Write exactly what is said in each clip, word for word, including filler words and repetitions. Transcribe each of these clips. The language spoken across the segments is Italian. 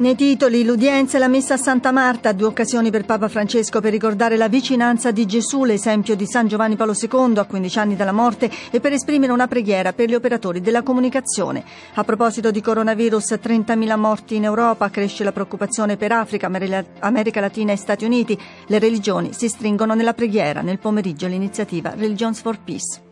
Nei titoli, l'udienza e la messa a Santa Marta, due occasioni per Papa Francesco per ricordare la vicinanza di Gesù, l'esempio di San Giovanni Paolo secondo a quindici anni dalla morte e per esprimere una preghiera per gli operatori della comunicazione. A proposito di coronavirus, trentamila morti in Europa, cresce la preoccupazione per Africa, America Latina e Stati Uniti. Le religioni si stringono nella preghiera. Nel pomeriggio l'iniziativa Religions for Peace.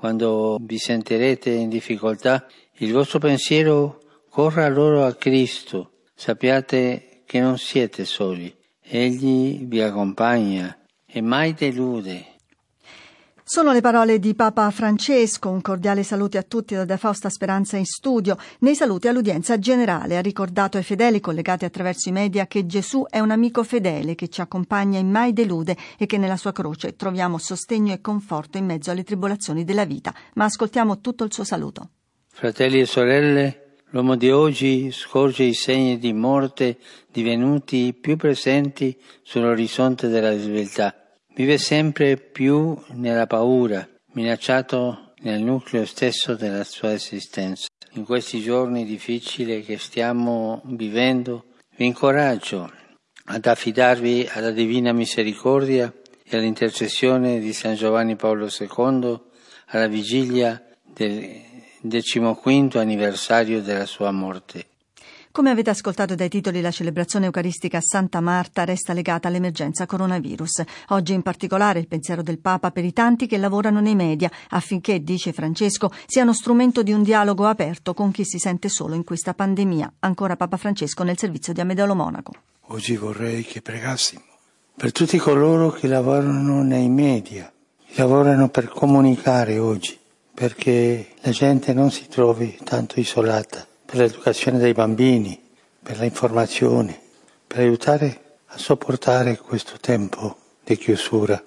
Quando vi sentirete in difficoltà, il vostro pensiero corra allora a Cristo. Sappiate che non siete soli. Egli vi accompagna e mai delude. Sono le parole di Papa Francesco. Un cordiale saluto a tutti da De Fausta Speranza in studio. Nei saluti all'udienza generale ha ricordato ai fedeli collegati attraverso i media che Gesù è un amico fedele che ci accompagna e mai delude e che nella sua croce troviamo sostegno e conforto in mezzo alle tribolazioni della vita. Ma ascoltiamo tutto il suo saluto. Fratelli e sorelle, l'uomo di oggi scorge i segni di morte divenuti più presenti sull'orizzonte della civiltà. Vive sempre più nella paura, minacciato nel nucleo stesso della sua esistenza. In questi giorni difficili che stiamo vivendo, vi incoraggio ad affidarvi alla Divina Misericordia e all'intercessione di San Giovanni Paolo secondo alla vigilia del decimoquinto anniversario della sua morte. Come avete ascoltato dai titoli, la celebrazione eucaristica a Santa Marta resta legata all'emergenza coronavirus. Oggi in particolare il pensiero del Papa per i tanti che lavorano nei media affinché, dice Francesco, siano strumento di un dialogo aperto con chi si sente solo in questa pandemia. Ancora Papa Francesco nel servizio di Amedeo Monaco. Oggi vorrei che pregassimo per tutti coloro che lavorano nei media, lavorano per comunicare oggi, perché la gente non si trovi tanto isolata. Per l'educazione dei bambini, per l'informazione, per aiutare a sopportare questo tempo di chiusura.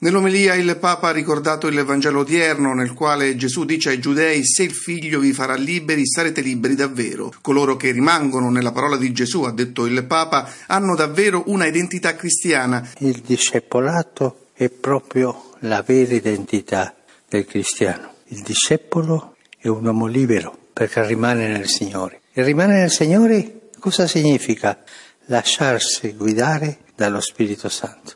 Nell'omelia il Papa ha ricordato il Vangelo odierno nel quale Gesù dice ai giudei: se il figlio vi farà liberi sarete liberi davvero. Coloro che rimangono nella parola di Gesù, ha detto il Papa, hanno davvero una identità cristiana. Il discepolato è proprio la vera identità del cristiano. Il discepolo è un uomo libero, perché rimane nel Signore. E rimane nel Signore cosa significa? Lasciarsi guidare dallo Spirito Santo.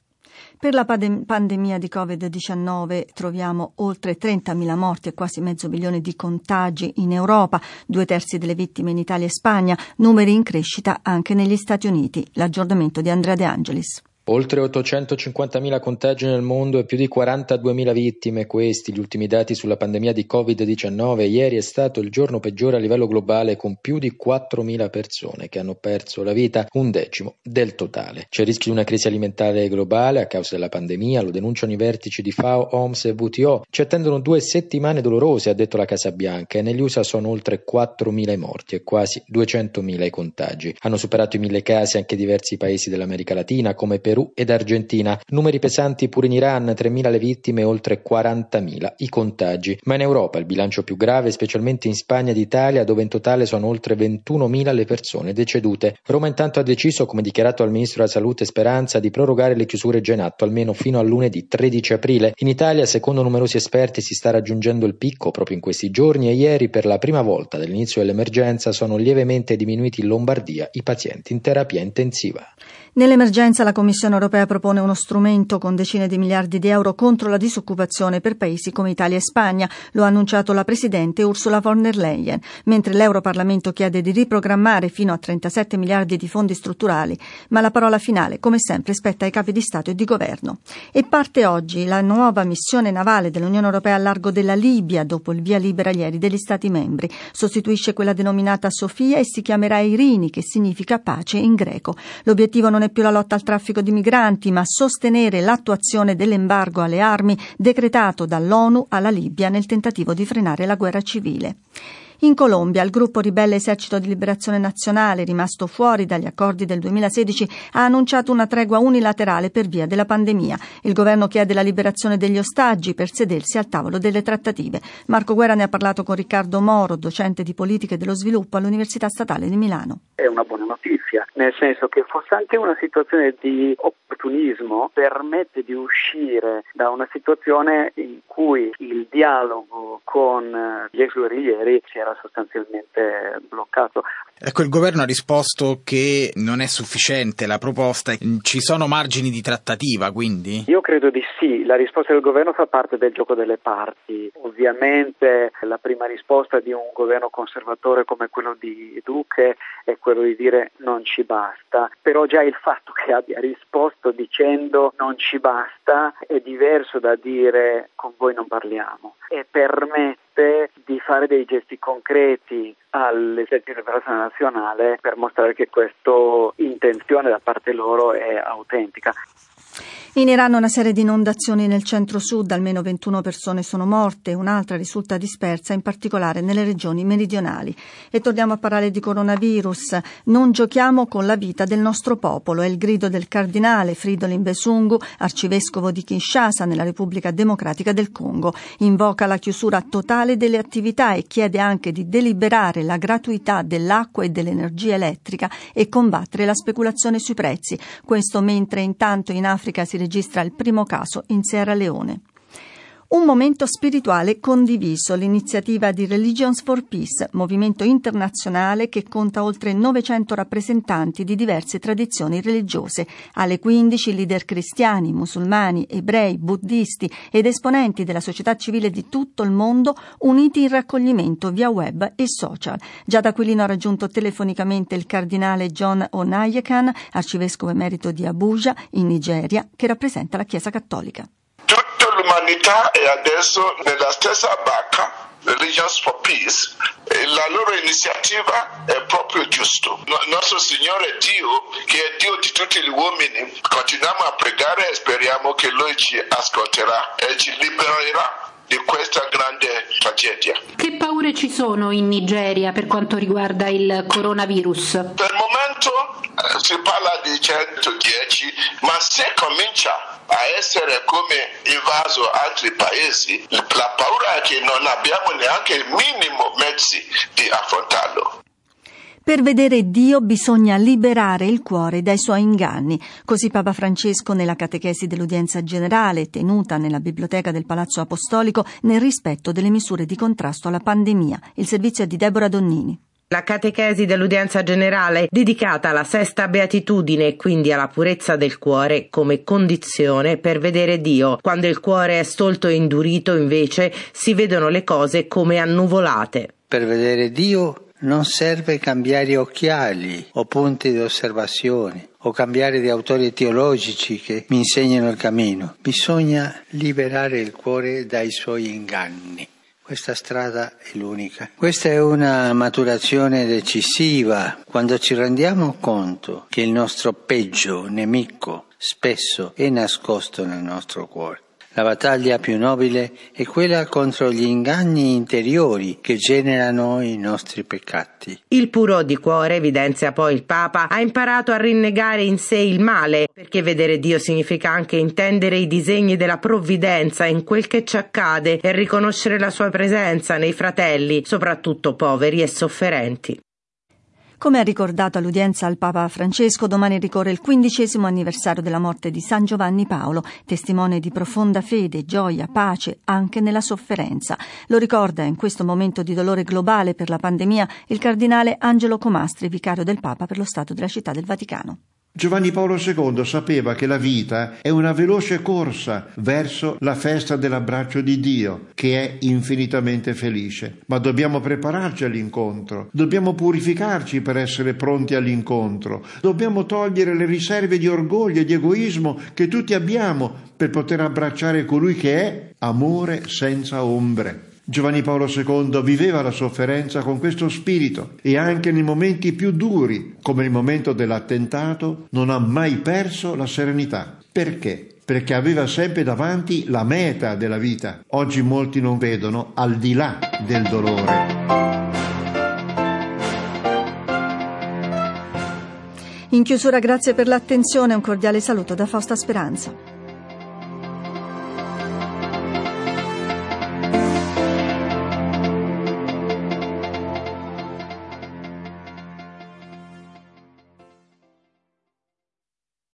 Per la pandem- pandemia di covid diciannove troviamo oltre trentamila morti e quasi mezzo milione di contagi in Europa, due terzi delle vittime in Italia e Spagna, numeri in crescita anche negli Stati Uniti. L'aggiornamento di Andrea De Angelis. Oltre ottocentocinquantamila contagi nel mondo e più di quarantaduemila vittime, questi gli ultimi dati sulla pandemia di covid diciannove. Ieri è stato il giorno peggiore a livello globale, con più di quattromila persone che hanno perso la vita, un decimo del totale. C'è il rischio di una crisi alimentare globale a causa della pandemia, lo denunciano i vertici di FAO, O M S e W T O. Ci attendono due settimane dolorose, ha detto la Casa Bianca, e negli U S A sono oltre quattromila i morti e quasi duecentomila i contagi. Hanno superato i mille casi anche diversi paesi dell'America Latina, come Perù ed Argentina. Numeri pesanti pure in Iran, tremila le vittime e oltre quarantamila i contagi. Ma in Europa il bilancio più grave, specialmente in Spagna ed Italia, dove in totale sono oltre ventunomila le persone decedute. Roma intanto ha deciso, come dichiarato al Ministro della Salute Speranza, di prorogare le chiusure già in atto almeno fino a lunedì tredici aprile. In Italia, secondo numerosi esperti, si sta raggiungendo il picco proprio in questi giorni e ieri, per la prima volta dall'inizio dell'emergenza, sono lievemente diminuiti in Lombardia i pazienti in terapia intensiva. Nell'emergenza la Commissione La Commissione europea propone uno strumento con decine di miliardi di euro contro la disoccupazione per paesi come Italia e Spagna, lo ha annunciato la Presidente Ursula von der Leyen, mentre l'Europarlamento chiede di riprogrammare fino a trentasette miliardi di fondi strutturali, ma la parola finale, come sempre, spetta ai capi di Stato e di Governo. E parte oggi la nuova missione navale dell'Unione Europea al largo della Libia, dopo il via libera ieri degli Stati membri. Sostituisce quella denominata Sofia e si chiamerà Irini, che significa pace in greco. L'obiettivo non è più la lotta al traffico di migranti, ma sostenere l'attuazione dell'embargo alle armi decretato dall'ONU alla Libia nel tentativo di frenare la guerra civile. In Colombia il gruppo ribelle Esercito di Liberazione Nazionale, rimasto fuori dagli accordi del duemilasedici, ha annunciato una tregua unilaterale per via della pandemia. Il governo chiede la liberazione degli ostaggi per sedersi al tavolo delle trattative. Marco Guerra ne ha parlato con Riccardo Moro, docente di politica e dello sviluppo all'Università Statale di Milano. È una buona notizia, nel senso che fosse anche una situazione di opportunismo, permette di uscire da una situazione in cui il dialogo con gli ex guerriglieri si era sostanzialmente bloccato. Ecco, il governo ha risposto che non è sufficiente la proposta, ci sono margini di trattativa quindi? Io credo di sì, la risposta del governo fa parte del gioco delle parti. Ovviamente la prima risposta di un governo conservatore come quello di Duque è quello di dire non ci basta, però già il fatto che abbia risposto dicendo non ci basta è diverso da dire con voi non parliamo, e permette di fare dei gesti concreti all'Esercito di Liberazione Nazionale per mostrare che questa intenzione da parte loro è autentica. In Iran una serie di inondazioni nel centro-sud, almeno ventuno persone sono morte, un'altra risulta dispersa, in particolare nelle regioni meridionali. E torniamo a parlare di coronavirus. Non giochiamo con la vita del nostro popolo, è il grido del cardinale Fridolin Besungu, arcivescovo di Kinshasa nella Repubblica Democratica del Congo. Invoca la chiusura totale delle attività e chiede anche di deliberare la gratuità dell'acqua e dell'energia elettrica e combattere la speculazione sui prezzi. Questo mentre intanto in Africa si registra il primo caso in Sierra Leone. Un momento spirituale condiviso, l'iniziativa di Religions for Peace, movimento internazionale che conta oltre novecento rappresentanti di diverse tradizioni religiose. Alle quindici leader cristiani, musulmani, ebrei, buddisti ed esponenti della società civile di tutto il mondo uniti in raccoglimento via web e social. Giada Aquilino ha raggiunto telefonicamente il cardinale John Onaiyekan, arcivescovo emerito di Abuja, in Nigeria, che rappresenta la Chiesa Cattolica. L'umanità è adesso nella stessa barca, Religions for Peace, e la loro iniziativa è proprio giusto. No, nostro Signore Dio, che è Dio di tutti gli uomini, continuiamo a pregare e speriamo che Lui ci ascolterà e ci libererà di questa grande tragedia. Che paure ci sono in Nigeria per quanto riguarda il coronavirus? Per il momento eh, si parla di centodieci, ma se comincia a essere come invaso altri paesi, la paura è che non abbiamo neanche il minimo mezzi di affrontarlo. Per vedere Dio bisogna liberare il cuore dai suoi inganni, così Papa Francesco nella catechesi dell'udienza generale tenuta nella biblioteca del Palazzo Apostolico nel rispetto delle misure di contrasto alla pandemia. Il servizio è di Deborah Donnini. La catechesi dell'udienza generale, dedicata alla sesta beatitudine e quindi alla purezza del cuore come condizione per vedere Dio. Quando il cuore è stolto e indurito, invece, si vedono le cose come annuvolate. Per vedere Dio non serve cambiare occhiali o punti di osservazione o cambiare di autori teologici che mi insegnano il cammino. Bisogna liberare il cuore dai suoi inganni. Questa strada è l'unica. Questa è una maturazione decisiva quando ci rendiamo conto che il nostro peggio nemico spesso è nascosto nel nostro cuore. La battaglia più nobile è quella contro gli inganni interiori che generano i nostri peccati. Il puro di cuore, evidenzia poi il Papa, ha imparato a rinnegare in sé il male, perché vedere Dio significa anche intendere i disegni della provvidenza in quel che ci accade e riconoscere la sua presenza nei fratelli, soprattutto poveri e sofferenti. Come ha ricordato all'udienza al Papa Francesco, domani ricorre il quindicesimo anniversario della morte di San Giovanni Paolo, testimone di profonda fede, gioia, pace anche nella sofferenza. Lo ricorda in questo momento di dolore globale per la pandemia il cardinale Angelo Comastri, vicario del Papa per lo Stato della Città del Vaticano. Giovanni Paolo secondo sapeva che la vita è una veloce corsa verso la festa dell'abbraccio di Dio, che è infinitamente felice. Ma dobbiamo prepararci all'incontro, dobbiamo purificarci per essere pronti all'incontro, dobbiamo togliere le riserve di orgoglio e di egoismo che tutti abbiamo per poter abbracciare colui che è amore senza ombre. Giovanni Paolo secondo viveva la sofferenza con questo spirito e anche nei momenti più duri, come il momento dell'attentato, non ha mai perso la serenità. Perché? Perché aveva sempre davanti la meta della vita. Oggi molti non vedono al di là del dolore. In chiusura, grazie per l'attenzione e un cordiale saluto da Fausta Speranza.